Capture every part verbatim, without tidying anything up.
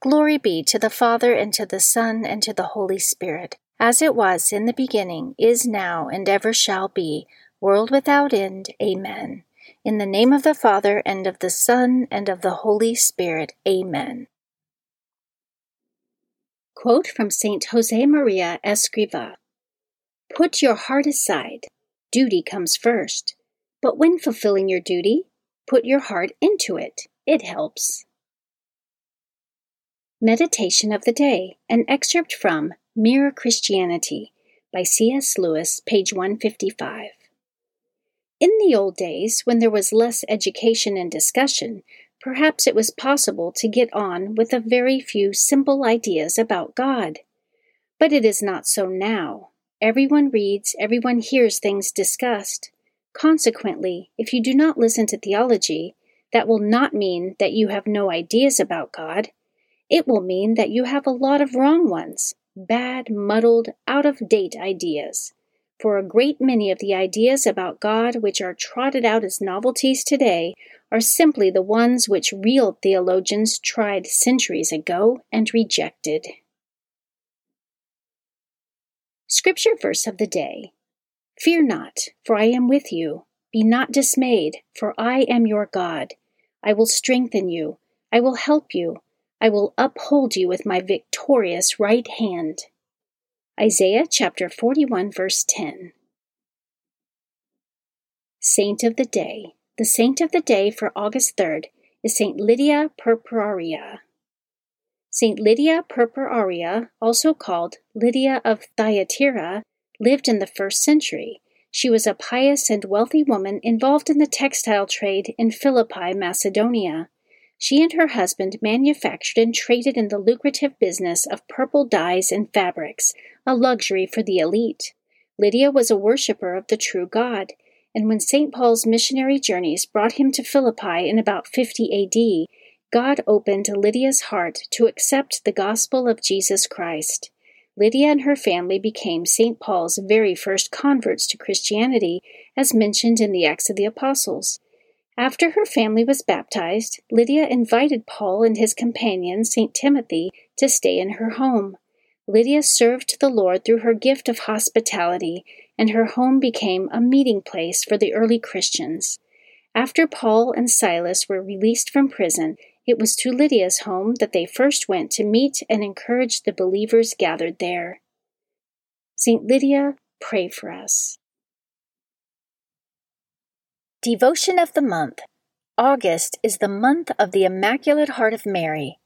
Glory be to the Father, and to the Son, and to the Holy Spirit, as it was in the beginning, is now, and ever shall be, world without end. Amen. In the name of the Father, and of the Son, and of the Holy Spirit. Amen. Quote from Saint Jose Maria Escriva. Put your heart aside. Duty comes first. But when fulfilling your duty, put your heart into it. It helps. Meditation of the Day, an excerpt from Mere Christianity by C S Lewis, page one fifty-five. In the old days, when there was less education and discussion, perhaps it was possible to get on with a very few simple ideas about God. But it is not so now. Everyone reads, everyone hears things discussed. Consequently, if you do not listen to theology, that will not mean that you have no ideas about God. It will mean that you have a lot of wrong ones, bad, muddled, out-of-date ideas. For a great many of the ideas about God which are trotted out as novelties today are simply the ones which real theologians tried centuries ago and rejected. Scripture verse of the day. Fear not, for I am with you. Be not dismayed, for I am your God. I will strengthen you. I will help you. I will uphold you with my victorious right hand. Isaiah chapter forty-one, verse ten. Saint of the Day. The saint of the day for August third is Saint Lydia Purperaria. Saint Lydia Purperaria, also called Lydia of Thyatira, lived in the first century. She was a pious and wealthy woman involved in the textile trade in Philippi, Macedonia. She and her husband manufactured and traded in the lucrative business of purple dyes and fabrics, a luxury for the elite. Lydia was a worshipper of the true God, and when Saint Paul's missionary journeys brought him to Philippi in about fifty A D, God opened Lydia's heart to accept the gospel of Jesus Christ. Lydia and her family became Saint Paul's very first converts to Christianity, as mentioned in the Acts of the Apostles. After her family was baptized, Lydia invited Paul and his companion, Saint Timothy, to stay in her home. Lydia served the Lord through her gift of hospitality, and her home became a meeting place for the early Christians. After Paul and Silas were released from prison, it was to Lydia's home that they first went to meet and encourage the believers gathered there. Saint Lydia, pray for us. Devotion of the Month. August is the month of the Immaculate Heart of Mary.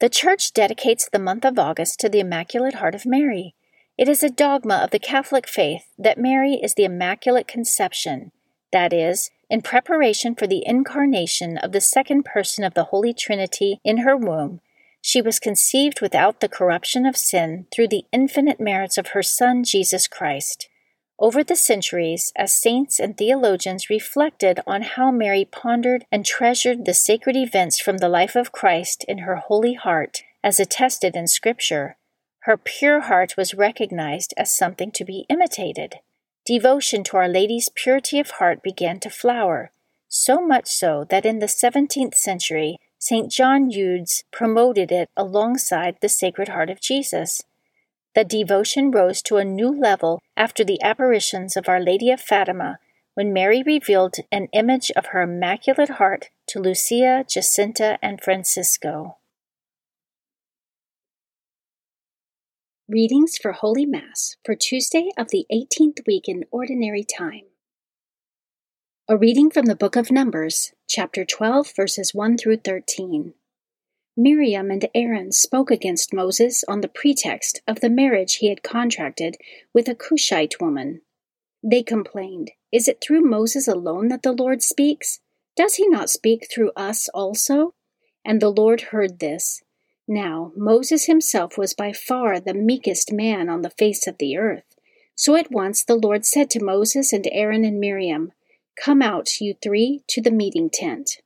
The Church dedicates the month of August to the Immaculate Heart of Mary. It is a dogma of the Catholic faith that Mary is the Immaculate Conception, that is, in preparation for the incarnation of the second person of the Holy Trinity in her womb, she was conceived without the corruption of sin through the infinite merits of her Son, Jesus Christ. Over the centuries, as saints and theologians reflected on how Mary pondered and treasured the sacred events from the life of Christ in her holy heart, as attested in Scripture, her pure heart was recognized as something to be imitated. Devotion to Our Lady's purity of heart began to flower, so much so that in the seventeenth century, Saint John Eudes promoted it alongside the Sacred Heart of Jesus. The devotion rose to a new level after the apparitions of Our Lady of Fatima, when Mary revealed an image of her Immaculate Heart to Lucia, Jacinta, and Francisco. Readings for Holy Mass for Tuesday of the eighteenth week in Ordinary Time. A reading from the Book of Numbers, chapter twelve, verses one through thirteen. Miriam and Aaron spoke against Moses on the pretext of the marriage he had contracted with a Cushite woman. They complained, "Is it through Moses alone that the Lord speaks? Does he not speak through us also?" And the Lord heard this. Now Moses himself was by far the meekest man on the face of the earth. So at once the Lord said to Moses and Aaron and Miriam, "Come out, you three, to the meeting tent."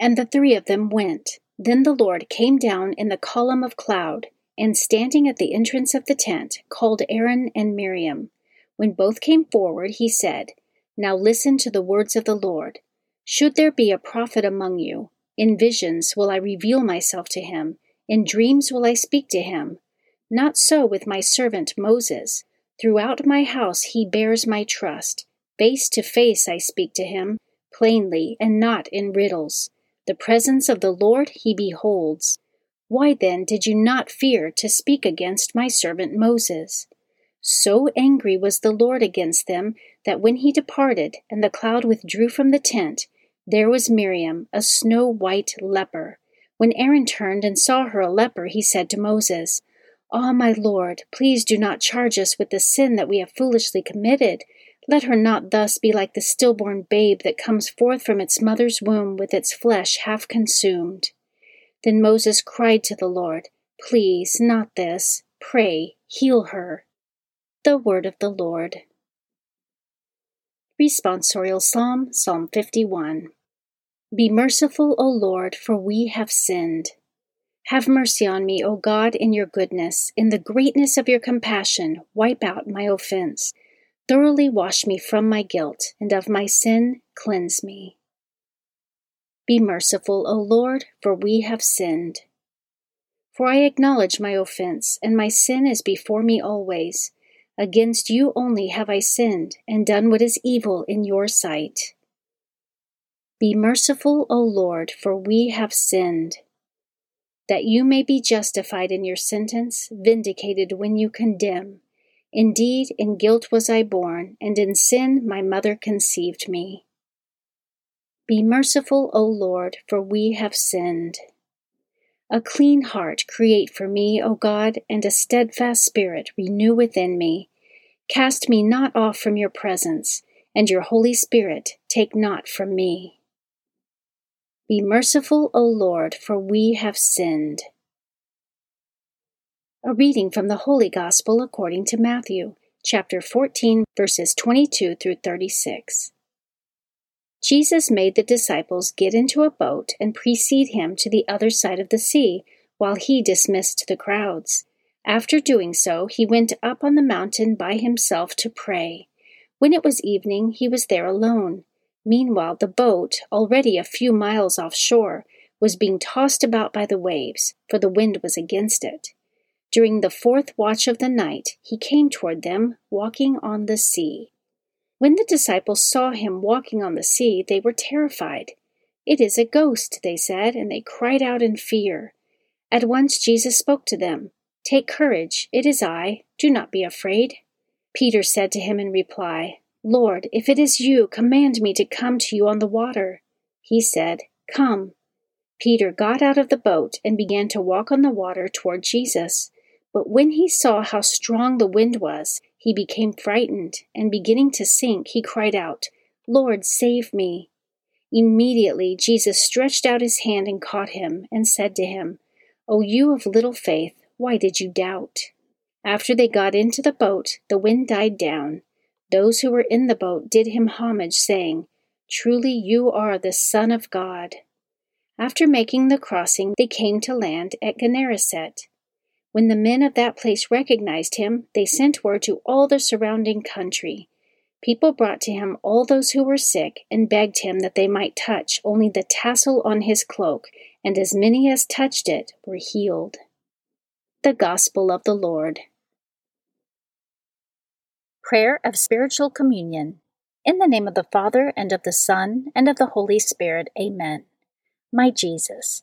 And the three of them went. Then the Lord came down in the column of cloud, and standing at the entrance of the tent, called Aaron and Miriam. When both came forward, he said, "Now listen to the words of the Lord. Should there be a prophet among you, in visions will I reveal myself to him, in dreams will I speak to him. Not so with my servant Moses. Throughout my house he bears my trust. Face to face I speak to him, plainly and not in riddles. The presence of the Lord he beholds. Why then did you not fear to speak against my servant Moses?" So angry was the Lord against them that when he departed and the cloud withdrew from the tent, there was Miriam, a snow-white leper. When Aaron turned and saw her a leper, he said to Moses, "Ah, my Lord, please do not charge us with the sin that we have foolishly committed. Let her not thus be like the stillborn babe that comes forth from its mother's womb with its flesh half consumed." Then Moses cried to the Lord, "Please, not this. Pray, heal her." The word of the Lord. Responsorial Psalm, Psalm fifty-one. Be merciful, O Lord, for we have sinned. Have mercy on me, O God, in your goodness. In the greatness of your compassion, wipe out my offense. Thoroughly wash me from my guilt, and of my sin cleanse me. Be merciful, O Lord, for we have sinned. For I acknowledge my offense, and my sin is before me always. Against you only have I sinned, and done what is evil in your sight. Be merciful, O Lord, for we have sinned. That you may be justified in your sentence, vindicated when you condemn. Indeed, in guilt was I born, and in sin my mother conceived me. Be merciful, O Lord, for we have sinned. A clean heart create for me, O God, and a steadfast spirit renew within me. Cast me not off from your presence, and your Holy Spirit take not from me. Be merciful, O Lord, for we have sinned. A reading from the Holy Gospel according to Matthew, chapter fourteen, verses twenty-two through thirty-six. Jesus made the disciples get into a boat and precede him to the other side of the sea, while he dismissed the crowds. After doing so, he went up on the mountain by himself to pray. When it was evening, he was there alone. Meanwhile, the boat, already a few miles offshore, was being tossed about by the waves, for the wind was against it. During the fourth watch of the night, he came toward them, walking on the sea. When the disciples saw him walking on the sea, they were terrified. "It is a ghost," they said, and they cried out in fear. At once Jesus spoke to them, "Take courage, it is I, do not be afraid." Peter said to him in reply, "Lord, if it is you, command me to come to you on the water." He said, "Come." Peter got out of the boat and began to walk on the water toward Jesus. But when he saw how strong the wind was, he became frightened, and beginning to sink, he cried out, "Lord, save me." Immediately Jesus stretched out his hand and caught him, and said to him, "O you of little faith, why did you doubt?" After they got into the boat, the wind died down. Those who were in the boat did him homage, saying, "Truly you are the Son of God." After making the crossing, they came to land at Gennesaret. When the men of that place recognized him, they sent word to all the surrounding country. People brought to him all those who were sick, and begged him that they might touch only the tassel on his cloak, and as many as touched it were healed. The Gospel of the Lord. Prayer of Spiritual Communion. In the name of the Father, and of the Son, and of the Holy Spirit. Amen. My Jesus,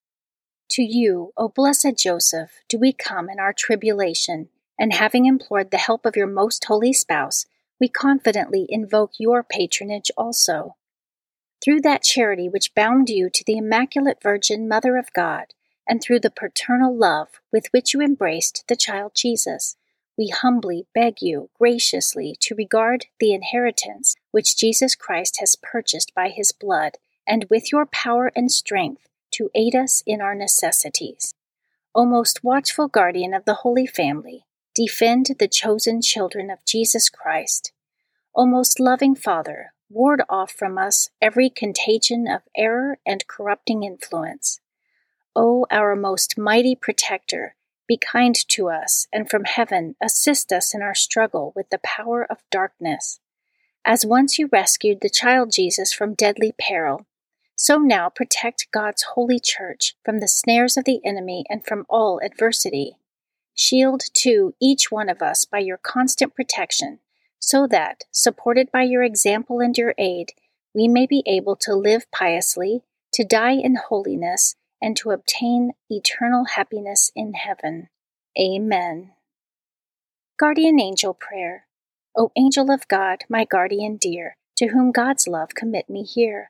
To you, O blessed Joseph, do we come in our tribulation, and having implored the help of your most holy spouse, we confidently invoke your patronage also. Through that charity which bound you to the Immaculate Virgin Mother of God, and through the paternal love with which you embraced the child Jesus, we humbly beg you graciously to regard the inheritance which Jesus Christ has purchased by his blood, and with your power and strength, to aid us in our necessities. O most watchful guardian of the Holy Family, defend the chosen children of Jesus Christ. O most loving Father, ward off from us every contagion of error and corrupting influence. O our most mighty protector, be kind to us, and from heaven assist us in our struggle with the power of darkness. As once you rescued the child Jesus from deadly peril, so now protect God's holy church from the snares of the enemy and from all adversity. Shield, too, each one of us by your constant protection, so that, supported by your example and your aid, we may be able to live piously, to die in holiness, and to obtain eternal happiness in heaven. Amen. Guardian Angel Prayer. O angel of God, my guardian dear, to whom God's love commit me here,